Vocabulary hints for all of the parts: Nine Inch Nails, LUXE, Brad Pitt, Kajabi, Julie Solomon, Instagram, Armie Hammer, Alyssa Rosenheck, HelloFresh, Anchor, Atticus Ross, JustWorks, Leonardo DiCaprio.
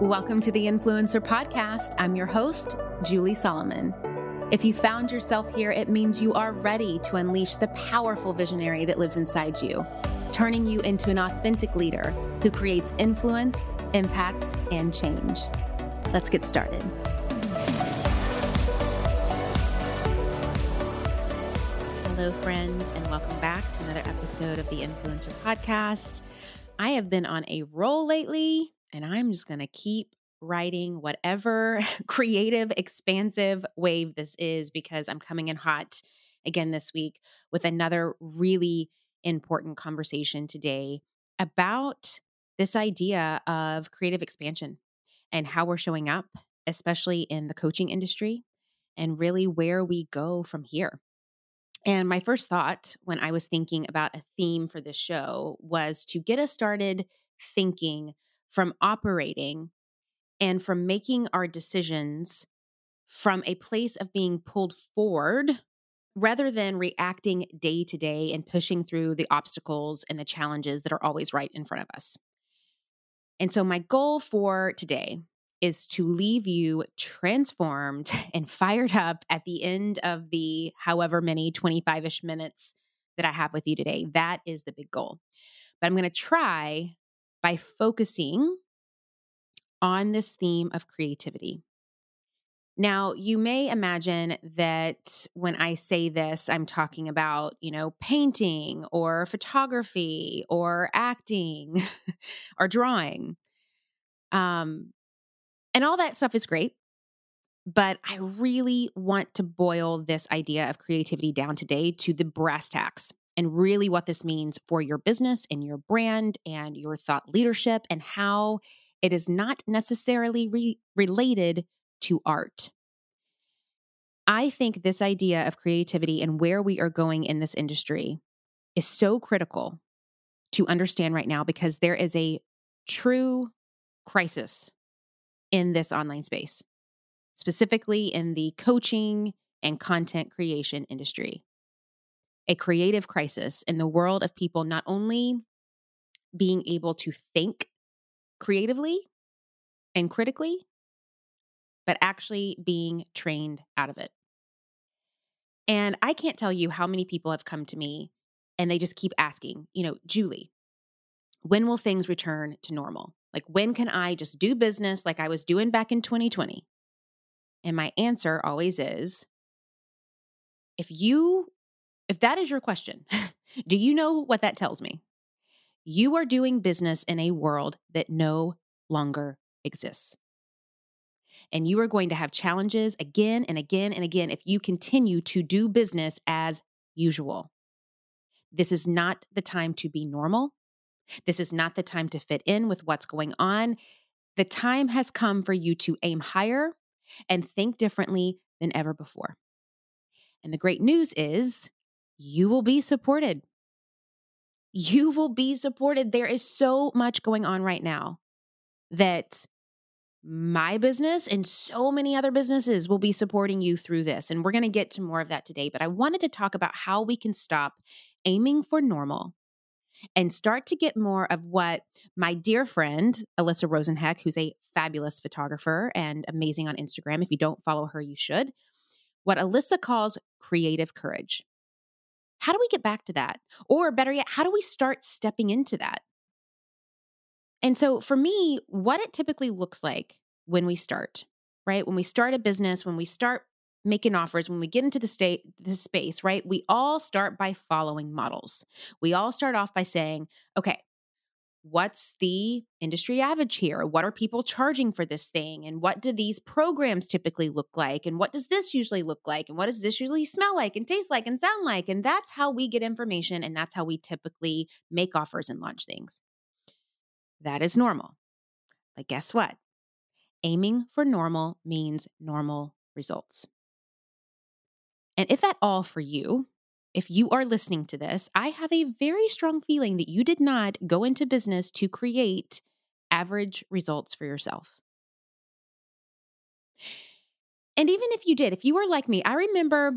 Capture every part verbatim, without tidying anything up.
Welcome to the Influencer Podcast. I'm your host, Julie Solomon. If you found yourself here, it means you are ready to unleash the powerful visionary that lives inside you, turning you into an authentic leader who creates influence, impact, and change. Let's get started. Hello, friends, and welcome back to another episode of the Influencer Podcast. I have been on a roll lately, and I'm just going to keep writing whatever creative, expansive wave this is because I'm coming in hot again this week with another really important conversation today about this idea of creative expansion and how we're showing up, especially in the coaching industry, and really where we go from here. And my first thought when I was thinking about a theme for this show was to get us started thinking from operating and from making our decisions from a place of being pulled forward rather than reacting day to day and pushing through the obstacles and the challenges that are always right in front of us. And so my goal for today is to leave you transformed and fired up at the end of the however many twenty-five-ish minutes that I have with you today. That is the big goal. But I'm going to try by focusing on this theme of creativity. Now, you may imagine that when I say this, I'm talking about, you know, painting or photography or acting or drawing. Um, and all that stuff is great, but I really want to boil this idea of creativity down today to the brass tacks and really what this means for your business and your brand and your thought leadership and how it is not necessarily re- related to art. I think this idea of creativity and where we are going in this industry is so critical to understand right now because there is a true crisis in this online space, specifically in the coaching and content creation industry. A creative crisis in the world of people not only being able to think creatively and critically, but actually being trained out of it. And I can't tell you how many people have come to me and they just keep asking, you know, Julie, when will things return to normal? Like, when can I just do business like I was doing back in twenty twenty? And my answer always is, if you, if that is your question, do you know what that tells me? You are doing business in a world that no longer exists. And you are going to have challenges again and again and again if you continue to do business as usual. This is not the time to be normal. This is not the time to fit in with what's going on. The time has come for you to aim higher and think differently than ever before. And the great news is you will be supported. You will be supported. There is so much going on right now that my business and so many other businesses will be supporting you through this. And we're going to get to more of that today, but I wanted to talk about how we can stop aiming for normal and start to get more of what my dear friend, Alyssa Rosenheck, who's a fabulous photographer and amazing on Instagram. If you don't follow her, you should. What Alyssa calls creative courage. How do we get back to that? Or better yet, how do we start stepping into that? And so for me, what it typically looks like when we start, right? When we start a business, when we start making offers, when we get into the state, the space, right? We all start by following models. We all start off by saying, okay, what's the industry average here? What are people charging for this thing? And what do these programs typically look like? And what does this usually look like? And what does this usually smell like and taste like and sound like? And that's how we get information. And that's how we typically make offers and launch things. That is normal. But guess what? Aiming for normal means normal results. And if at all for you, if you are listening to this, I have a very strong feeling that you did not go into business to create average results for yourself. And even if you did, if you were like me, I remember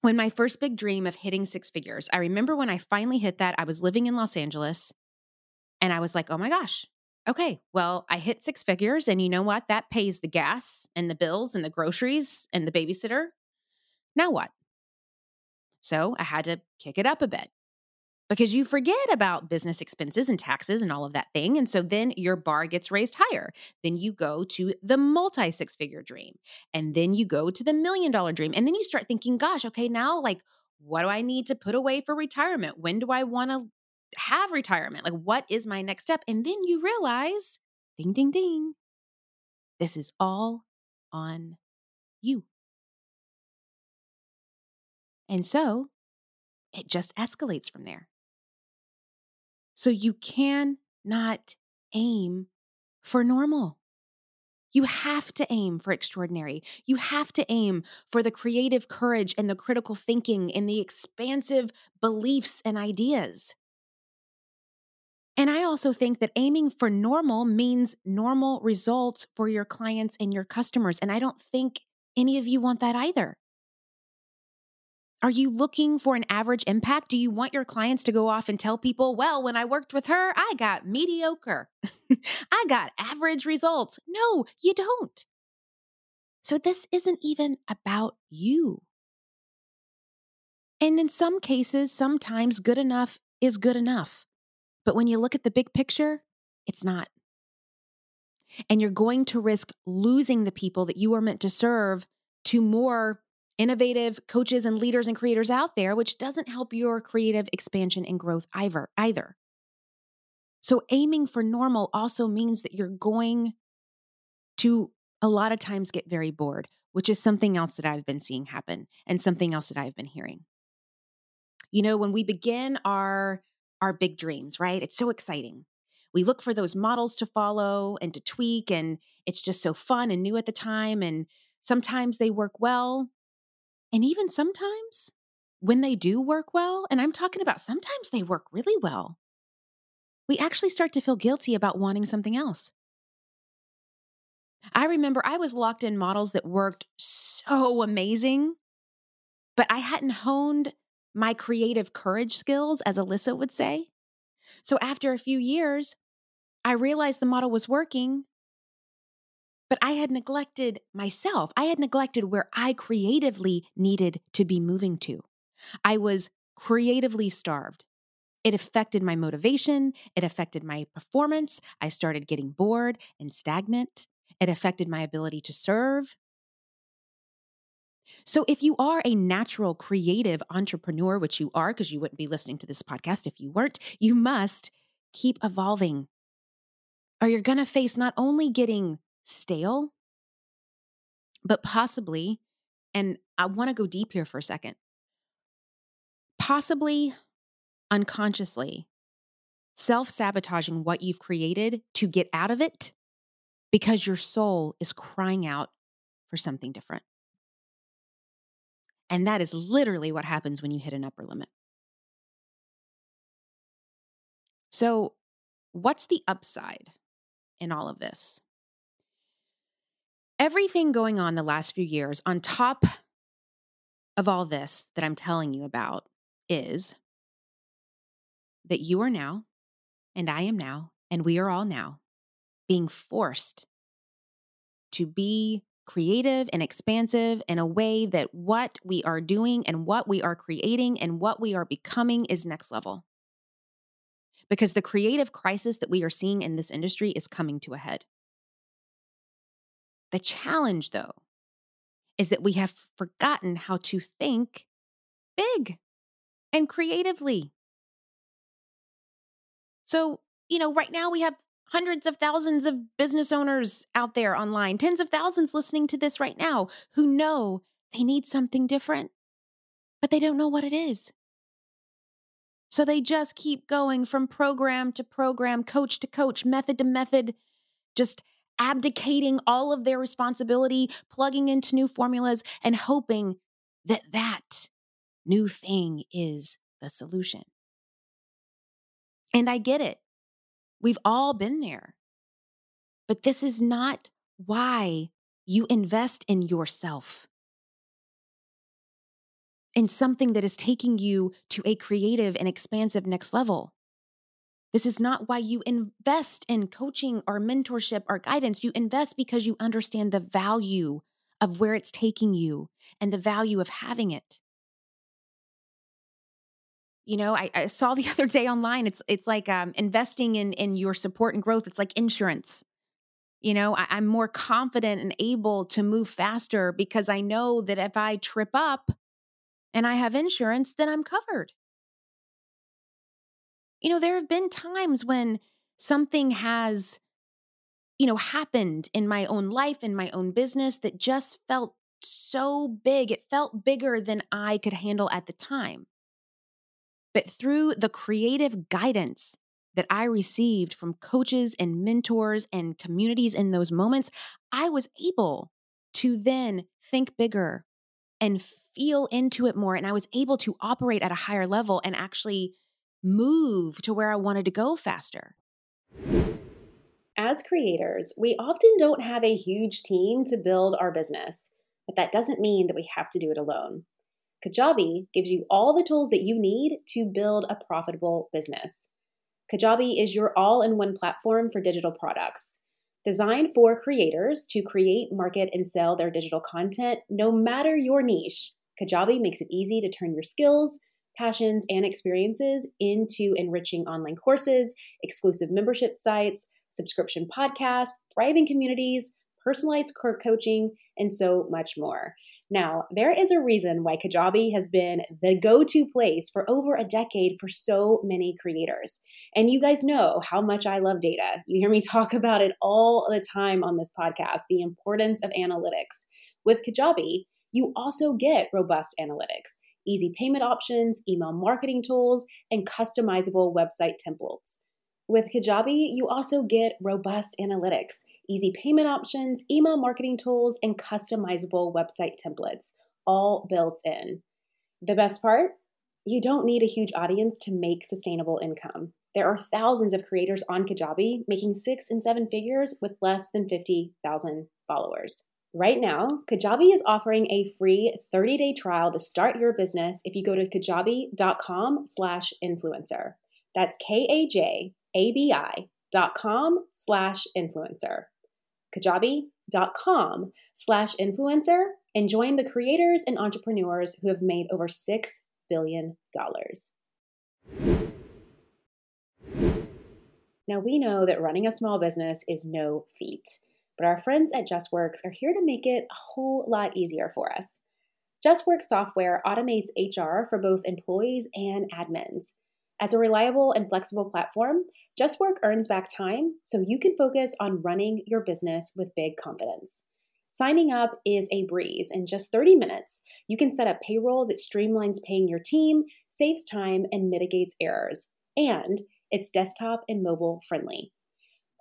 when my first big dream of hitting six figures, I remember when I finally hit that, I was living in Los Angeles and I was like, oh my gosh, okay, well, I hit six figures and you know what? That pays the gas and the bills and the groceries and the babysitter. Now what? So I had to kick it up a bit because you forget about business expenses and taxes and all of that thing. And so then your bar gets raised higher. Then you go to the multi six figure dream. And then you go to the million dollar dream. And then you start thinking, gosh, okay, now like, what do I need to put away for retirement? When do I want to have retirement? Like, what is my next step? And then you realize, ding, ding, ding, this is all on you. And so it just escalates from there. So you cannot aim for normal. You have to aim for extraordinary. You have to aim for the creative courage and the critical thinking and the expansive beliefs and ideas. And I also think that aiming for normal means normal results for your clients and your customers. And I don't think any of you want that either. Are you looking for an average impact? Do you want your clients to go off and tell people, well, when I worked with her, I got mediocre. I got average results. No, you don't. So this isn't even about you. And in some cases, sometimes good enough is good enough. But when you look at the big picture, it's not. And you're going to risk losing the people that you are meant to serve to more innovative coaches and leaders and creators out there, which doesn't help your creative expansion and growth either. either. So aiming for normal also means that you're going to a lot of times get very bored, which is something else that I've been seeing happen and something else that I've been hearing. You know, when we begin our, our big dreams, right? It's so exciting. We look for those models to follow and to tweak, and it's just so fun and new at the time. And sometimes they work well. And even sometimes when they do work well, and I'm talking about sometimes they work really well, we actually start to feel guilty about wanting something else. I remember I was locked in models that worked so amazing, but I hadn't honed my creative courage skills, as Alyssa would say. So after a few years, I realized the model was working, but I had neglected myself. I had neglected where I creatively needed to be moving to. I was creatively starved. It affected my motivation. It affected my performance. I started getting bored and stagnant. It affected my ability to serve. So if you are a natural creative entrepreneur, which you are, because you wouldn't be listening to this podcast if you weren't, you must keep evolving, or you're going to face not only getting stale, but possibly, and I want to go deep here for a second, possibly unconsciously self-sabotaging what you've created to get out of it because your soul is crying out for something different. And that is literally what happens when you hit an upper limit. So, what's the upside in all of this? Everything going on the last few years, on top of all this that I'm telling you about, is that you are now, and I am now, and we are all now being forced to be creative and expansive in a way that what we are doing and what we are creating and what we are becoming is next level. Because the creative crisis that we are seeing in this industry is coming to a head. The challenge, though, is that we have forgotten how to think big and creatively. So, you know, right now we have hundreds of thousands of business owners out there online, tens of thousands listening to this right now who know they need something different, but they don't know what it is. So they just keep going from program to program, coach to coach, method to method, just abdicating all of their responsibility, plugging into new formulas, and hoping that that new thing is the solution. And I get it. We've all been there. But this is not why you invest in yourself, in something that is taking you to a creative and expansive next level. This is not why you invest in coaching or mentorship or guidance. You invest because you understand the value of where it's taking you and the value of having it. You know, I, I saw the other day online, it's it's like um, investing in, in your support and growth. It's like insurance. You know, I, I'm more confident and able to move faster because I know that if I trip up and I have insurance, then I'm covered. You know, there have been times when something has, you know, happened in my own life, in my own business that just felt so big. It felt bigger than I could handle at the time. But through the creative guidance that I received from coaches and mentors and communities in those moments, I was able to then think bigger and feel into it more. And I was able to operate at a higher level and actually move to where I wanted to go faster. As creators, we often don't have a huge team to build our business, but that doesn't mean that we have to do it alone. Kajabi gives you all the tools that you need to build a profitable business. Kajabi is your all-in-one platform for digital products, designed for creators to create, market, and sell their digital content no matter your niche. Kajabi makes it easy to turn your skills, passions, and experiences into enriching online courses, exclusive membership sites, subscription podcasts, thriving communities, personalized coaching, and so much more. Now, there is a reason why Kajabi has been the go-to place for over a decade for so many creators. And you guys know how much I love data. You hear me talk about it all the time on this podcast, the importance of analytics. With Kajabi, you also get robust analytics, easy payment options, email marketing tools, and customizable website templates. With Kajabi, you also get robust analytics, easy payment options, email marketing tools, and customizable website templates, all built in. The best part? You don't need a huge audience to make sustainable income. There are thousands of creators on Kajabi making six and seven figures with less than fifty thousand followers. Right now, Kajabi is offering a free thirty-day trial to start your business if you go to kajabi.com slash influencer. That's K-A-J-A-B-I dot com slash influencer. Kajabi.com slash influencer and join the creators and entrepreneurs who have made over six billion dollars. Now, we know that running a small business is no feat, but our friends at JustWorks are here to make it a whole lot easier for us. JustWorks software automates H R for both employees and admins. As a reliable and flexible platform, JustWorks earns back time so you can focus on running your business with big confidence. Signing up is a breeze. In just thirty minutes, you can set up payroll that streamlines paying your team, saves time, and mitigates errors. And it's desktop and mobile friendly.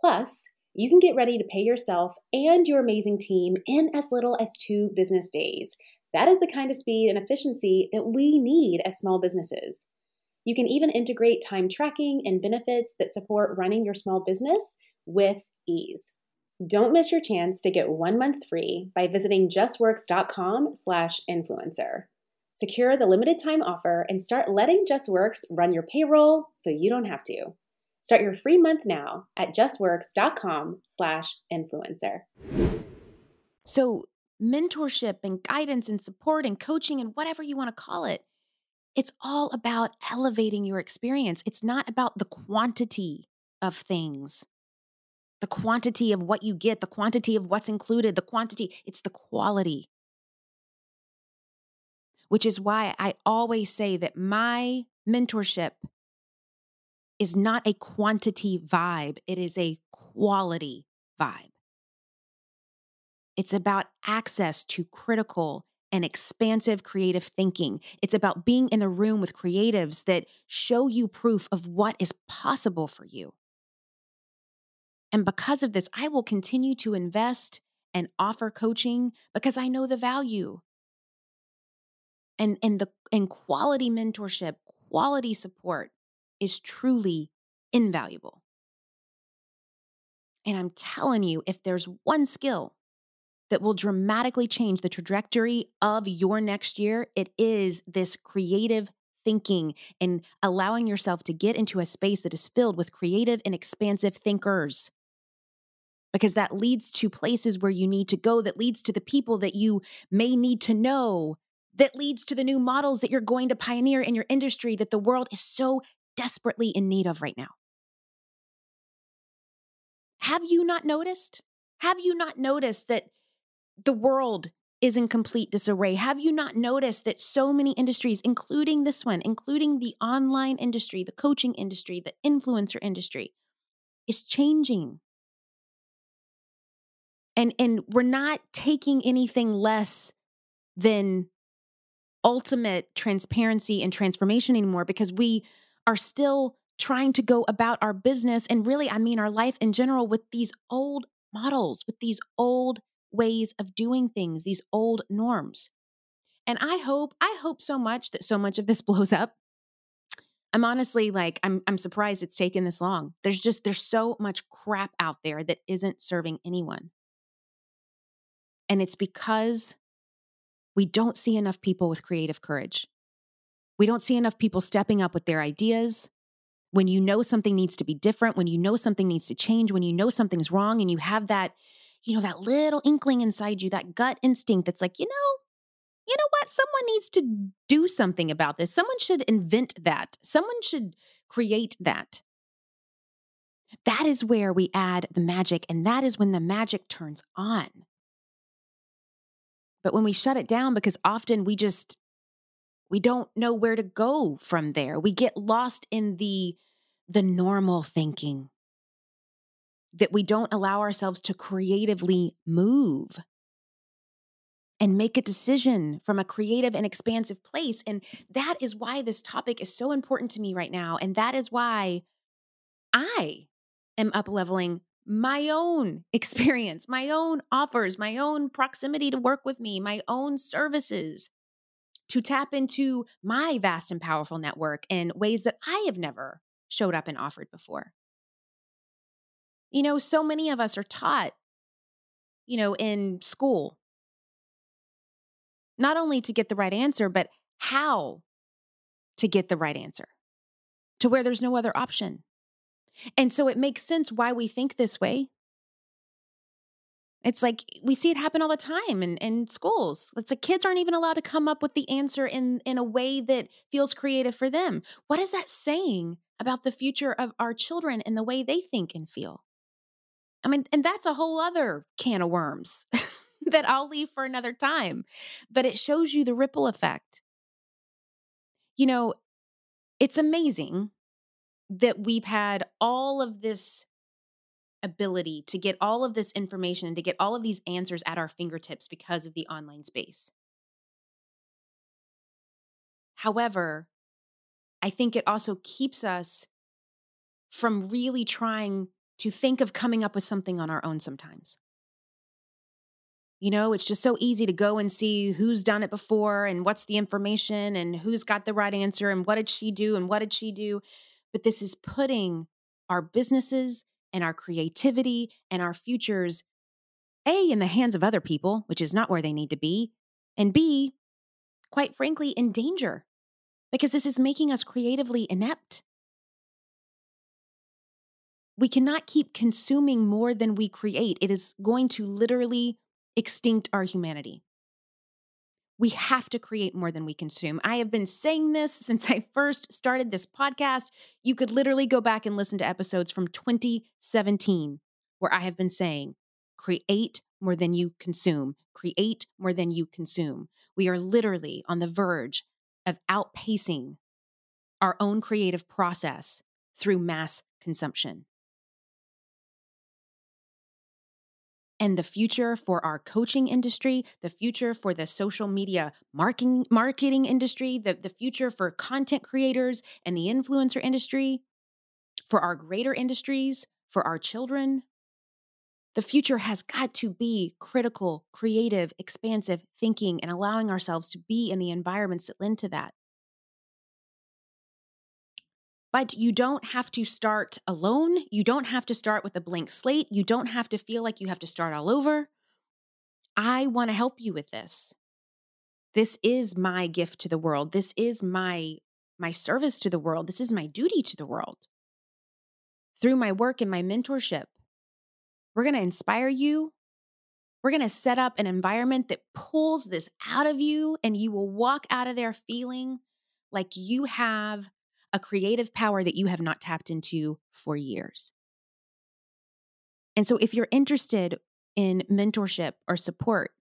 Plus, you can get ready to pay yourself and your amazing team in as little as two business days. That is the kind of speed and efficiency that we need as small businesses. You can even integrate time tracking and benefits that support running your small business with ease. Don't miss your chance to get one month free by visiting justworks.com slash influencer. Secure the limited time offer and start letting JustWorks run your payroll so you don't have to. Start your free month now at justworks.com slash influencer. So mentorship and guidance and support and coaching and whatever you want to call it, it's all about elevating your experience. It's not about the quantity of things, the quantity of what you get, the quantity of what's included, the quantity. It's the quality, which is why I always say that my mentorship is not a quantity vibe. It is a quality vibe. It's about access to critical and expansive creative thinking. It's about being in the room with creatives that show you proof of what is possible for you. And because of this, I will continue to invest and offer coaching because I know the value. And, and, the, and quality mentorship, quality support is truly invaluable. And I'm telling you, if there's one skill that will dramatically change the trajectory of your next year, it is this creative thinking and allowing yourself to get into a space that is filled with creative and expansive thinkers. Because that leads to places where you need to go, that leads to the people that you may need to know, that leads to the new models that you're going to pioneer in your industry that the world is so desperately in need of right now. Have you not noticed? Have you not noticed that the world is in complete disarray? Have you not noticed that so many industries, including this one, including the online industry, the coaching industry, the influencer industry, is changing? And, and we're not taking anything less than ultimate transparency and transformation anymore, because we are still trying to go about our business, and really, I mean our life in general, with these old models, with these old ways of doing things, these old norms. And I hope, I hope so much that so much of this blows up. I'm honestly like, I'm, I'm surprised it's taken this long. There's just, there's so much crap out there that isn't serving anyone. And it's because we don't see enough people with creative courage. We don't see enough people stepping up with their ideas. When you know something needs to be different, when you know something needs to change, when you know something's wrong and you have that, you know, that little inkling inside you, that gut instinct that's like, you know, you know what? Someone needs to do something about this. Someone should invent that. Someone should create that. That is where we add the magic, and that is when the magic turns on. But when we shut it down, because often we just, we don't know where to go from there. We get lost in the, the normal thinking, that we don't allow ourselves to creatively move and make a decision from a creative and expansive place. And that is why this topic is so important to me right now. And that is why I am up-leveling my own experience, my own offers, my own proximity to work with me, my own services, to tap into my vast and powerful network in ways that I have never showed up and offered before. You know, so many of us are taught, you know, in school, not only to get the right answer, but how to get the right answer, to where there's no other option. And so it makes sense why we think this way. It's like we see it happen all the time in, in schools. It's like kids aren't even allowed to come up with the answer in, in a way that feels creative for them. What is that saying about the future of our children and the way they think and feel? I mean, and that's a whole other can of worms that I'll leave for another time, but it shows you the ripple effect. You know, it's amazing that we've had all of this ability to get all of this information and to get all of these answers at our fingertips because of the online space. However, I think it also keeps us from really trying to think of coming up with something on our own sometimes. You know, it's just so easy to go and see who's done it before and what's the information and who's got the right answer and what did she do and what did she do. But this is putting our businesses and our creativity and our futures, A, in the hands of other people, which is not where they need to be, and B, quite frankly, in danger, because this is making us creatively inept. We cannot keep consuming more than we create. It is going to literally extinct our humanity. We have to create more than we consume. I have been saying this since I first started this podcast. You could literally go back and listen to episodes from twenty seventeen where I have been saying, create more than you consume. Create more than you consume. We are literally on the verge of outpacing our own creative process through mass consumption. And the future for our coaching industry, the future for the social media marketing, marketing industry, the, the future for content creators and the influencer industry, for our greater industries, for our children, the future has got to be critical, creative, expansive thinking, and allowing ourselves to be in the environments that lend to that. But you don't have to start alone. You don't have to start with a blank slate. You don't have to feel like you have to start all over. I want to help you with this. This is my gift to the world. This is my my service to the world. This is my duty to the world. Through my work and my mentorship, we're going to inspire you. We're going to set up an environment that pulls this out of you, and you will walk out of there feeling like you have a creative power that you have not tapped into for years. And so if you're interested in mentorship or support,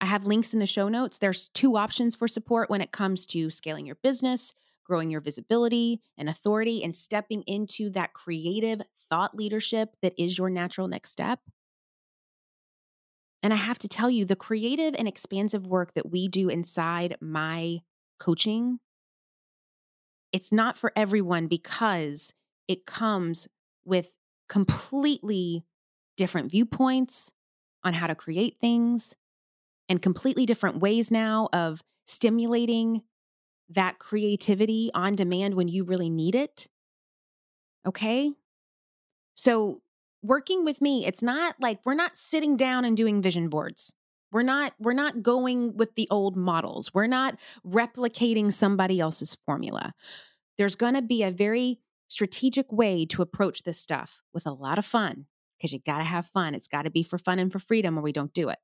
I have links in the show notes. There's two options for support when it comes to scaling your business, growing your visibility and authority, and stepping into that creative thought leadership that is your natural next step. And I have to tell you, the creative and expansive work that we do inside my coaching, it's not for everyone because it comes with completely different viewpoints on how to create things, and completely different ways now of stimulating that creativity on demand when you really need it. Okay? So working with me, it's not like we're not sitting down and doing vision boards. We're not, we're not going with the old models. We're not replicating somebody else's formula. There's going to be a very strategic way to approach this stuff with a lot of fun, because you got to have fun. It's got to be for fun and for freedom, or we don't do it.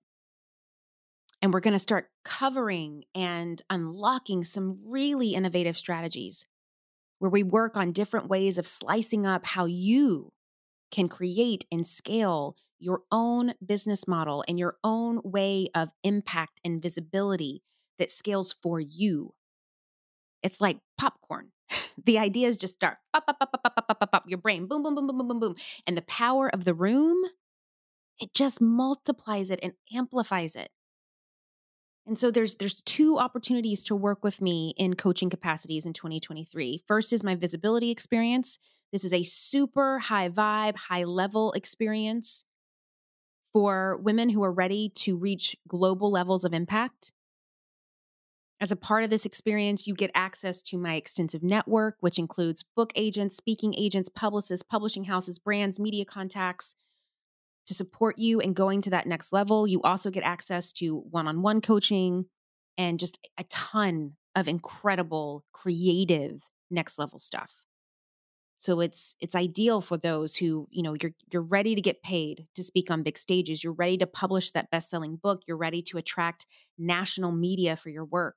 And we're going to start covering and unlocking some really innovative strategies where we work on different ways of slicing up how you can create and scale your own business model and your own way of impact and visibility that scales for you. It's like popcorn. The ideas just start up, up, up, up, up, up, up, up, your brain, boom, boom, boom, boom, boom, boom, boom. And the power of the room, it just multiplies it and amplifies it. And so there's there's two opportunities to work with me in coaching capacities in twenty twenty-three. First is my visibility experience. This is a super high vibe, high level experience for women who are ready to reach global levels of impact. As a part of this experience, you get access to my extensive network, which includes book agents, speaking agents, publicists, publishing houses, brands, media contacts, to support you in going to that next level. You also get access to one-on-one coaching and just a ton of incredible, creative next level stuff. So it's it's ideal for those who, you know, you're you're ready to get paid to speak on big stages, you're ready to publish that best-selling book, you're ready to attract national media for your work.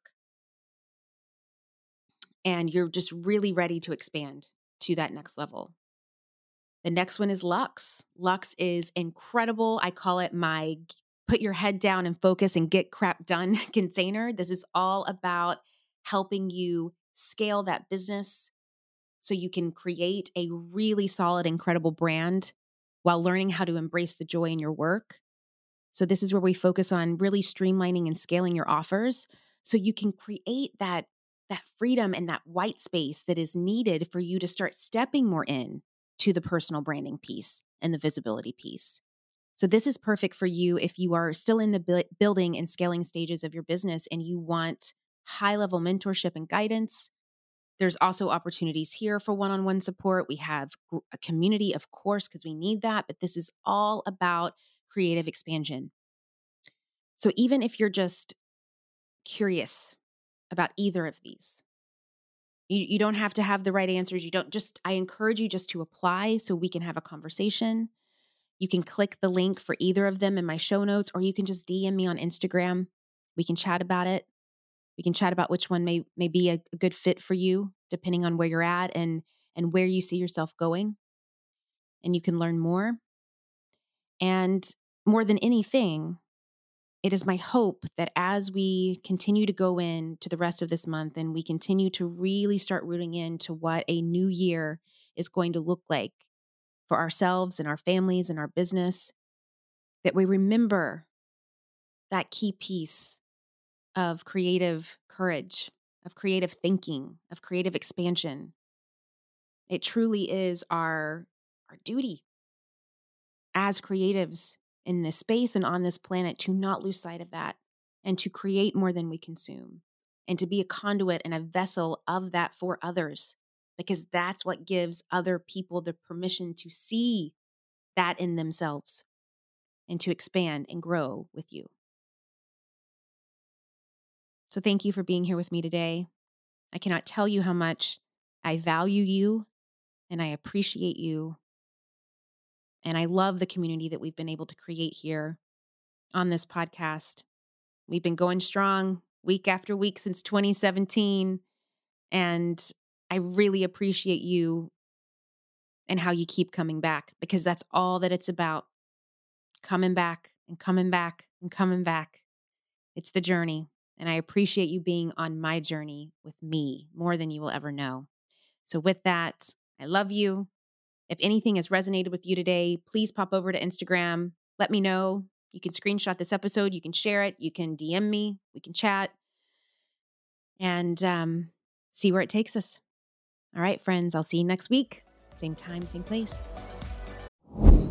And you're just really ready to expand to that next level. The next one is LUXE. LUXE is incredible. I call it my put your head down and focus and get crap done container. This is all about helping you scale that business so you can create a really solid, incredible brand while learning how to embrace the joy in your work. So this is where we focus on really streamlining and scaling your offers so you can create that, that freedom and that white space that is needed for you to start stepping more in to the personal branding piece and the visibility piece. So this is perfect for you if you are still in the bu- building and scaling stages of your business and you want high-level mentorship and guidance. There's also opportunities here for one-on-one support. We have gr- a community, of course, because we need that, but this is all about creative expansion. So even if you're just curious about either of these, You, you don't have to have the right answers. You don't just, I encourage you just to apply so we can have a conversation. You can click the link for either of them in my show notes, or you can just D M me on Instagram. We can chat about it. We can chat about which one may, may be a, a good fit for you, depending on where you're at and, and where you see yourself going. And you can learn more. And more than anything, it is my hope that as we continue to go into the rest of this month and we continue to really start rooting into what a new year is going to look like for ourselves and our families and our business, that we remember that key piece of creative courage, of creative thinking, of creative expansion. It truly is our, our duty as creatives in this space and on this planet to not lose sight of that and to create more than we consume and to be a conduit and a vessel of that for others, because that's what gives other people the permission to see that in themselves and to expand and grow with you. So thank you for being here with me today. I cannot tell you how much I value you and I appreciate you. And I love the community that we've been able to create here on this podcast. We've been going strong week after week since twenty seventeen. And I really appreciate you and how you keep coming back, because that's all that it's about. Coming back and coming back and coming back. It's the journey. And I appreciate you being on my journey with me more than you will ever know. So with that, I love you. If anything has resonated with you today, please pop over to Instagram. Let me know. You can screenshot this episode. You can share it. You can D M me. We can chat and um, see where it takes us. All right, friends, I'll see you next week. Same time, same place.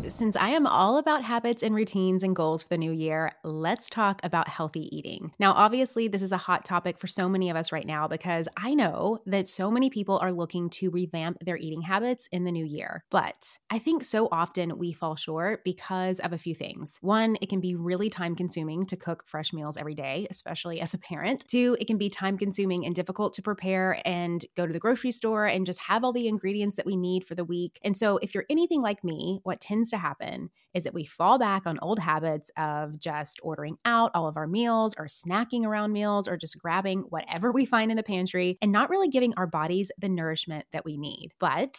Since I am all about habits and routines and goals for the new year, let's talk about healthy eating. Now, obviously, this is a hot topic for so many of us right now because I know that so many people are looking to revamp their eating habits in the new year. But I think so often we fall short because of a few things. One, it can be really time-consuming to cook fresh meals every day, especially as a parent. Two, it can be time-consuming and difficult to prepare and go to the grocery store and just have all the ingredients that we need for the week. And so if you're anything like me, what tends to happen is that we fall back on old habits of just ordering out all of our meals or snacking around meals or just grabbing whatever we find in the pantry and not really giving our bodies the nourishment that we need. But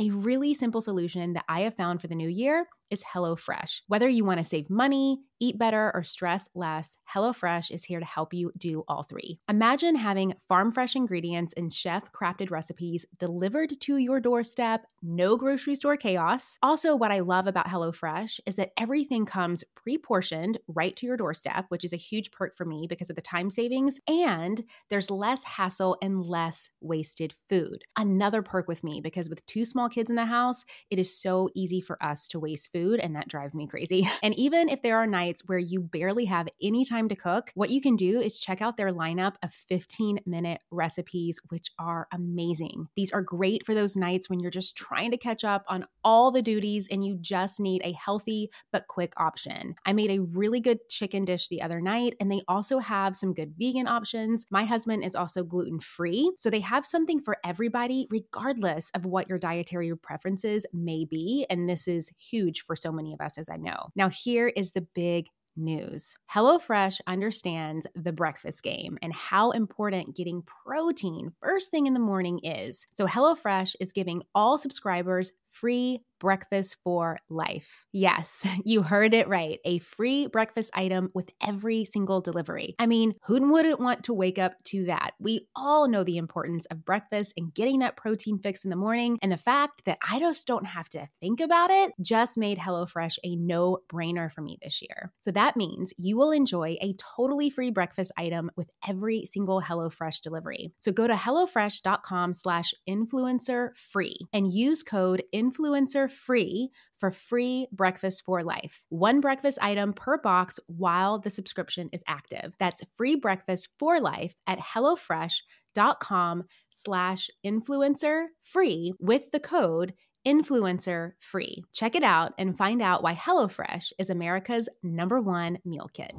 a really simple solution that I have found for the new year is HelloFresh. Whether you want to save money, eat better, or stress less, HelloFresh is here to help you do all three. Imagine having farm-fresh ingredients and chef-crafted recipes delivered to your doorstep, no grocery store chaos. Also, what I love about HelloFresh is that everything comes pre-portioned right to your doorstep, which is a huge perk for me because of the time savings, and there's less hassle and less wasted food. Another perk with me, because with two small kids in the house, it is so easy for us to waste food. Food, and that drives me crazy. And even if there are nights where you barely have any time to cook, what you can do is check out their lineup of fifteen minute recipes, which are amazing. These are great for those nights when you're just trying to catch up on all the duties and you just need a healthy but quick option. I made a really good chicken dish the other night, and they also have some good vegan options. My husband is also gluten-free, so they have something for everybody, regardless of what your dietary preferences may be. And this is huge for so many of us, as I know. Now, here is the big news. HelloFresh understands the breakfast game and how important getting protein first thing in the morning is. So HelloFresh is giving all subscribers free breakfast for life. Yes, you heard it right. A free breakfast item with every single delivery. I mean, who wouldn't want to wake up to that? We all know the importance of breakfast and getting that protein fix in the morning. And the fact that I just don't have to think about it just made HelloFresh a no-brainer for me this year. So that means you will enjoy a totally free breakfast item with every single HelloFresh delivery. So go to HelloFresh.com slash influencer free and use code influencer free for free breakfast for life. One breakfast item per box while the subscription is active. That's free breakfast for life at HelloFresh.com slash influencer free with the code influencer free. Check it out and find out why HelloFresh is America's number one meal kit.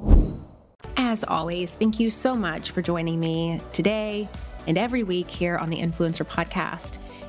As always, thank you so much for joining me today and every week here on the Influencer Podcast.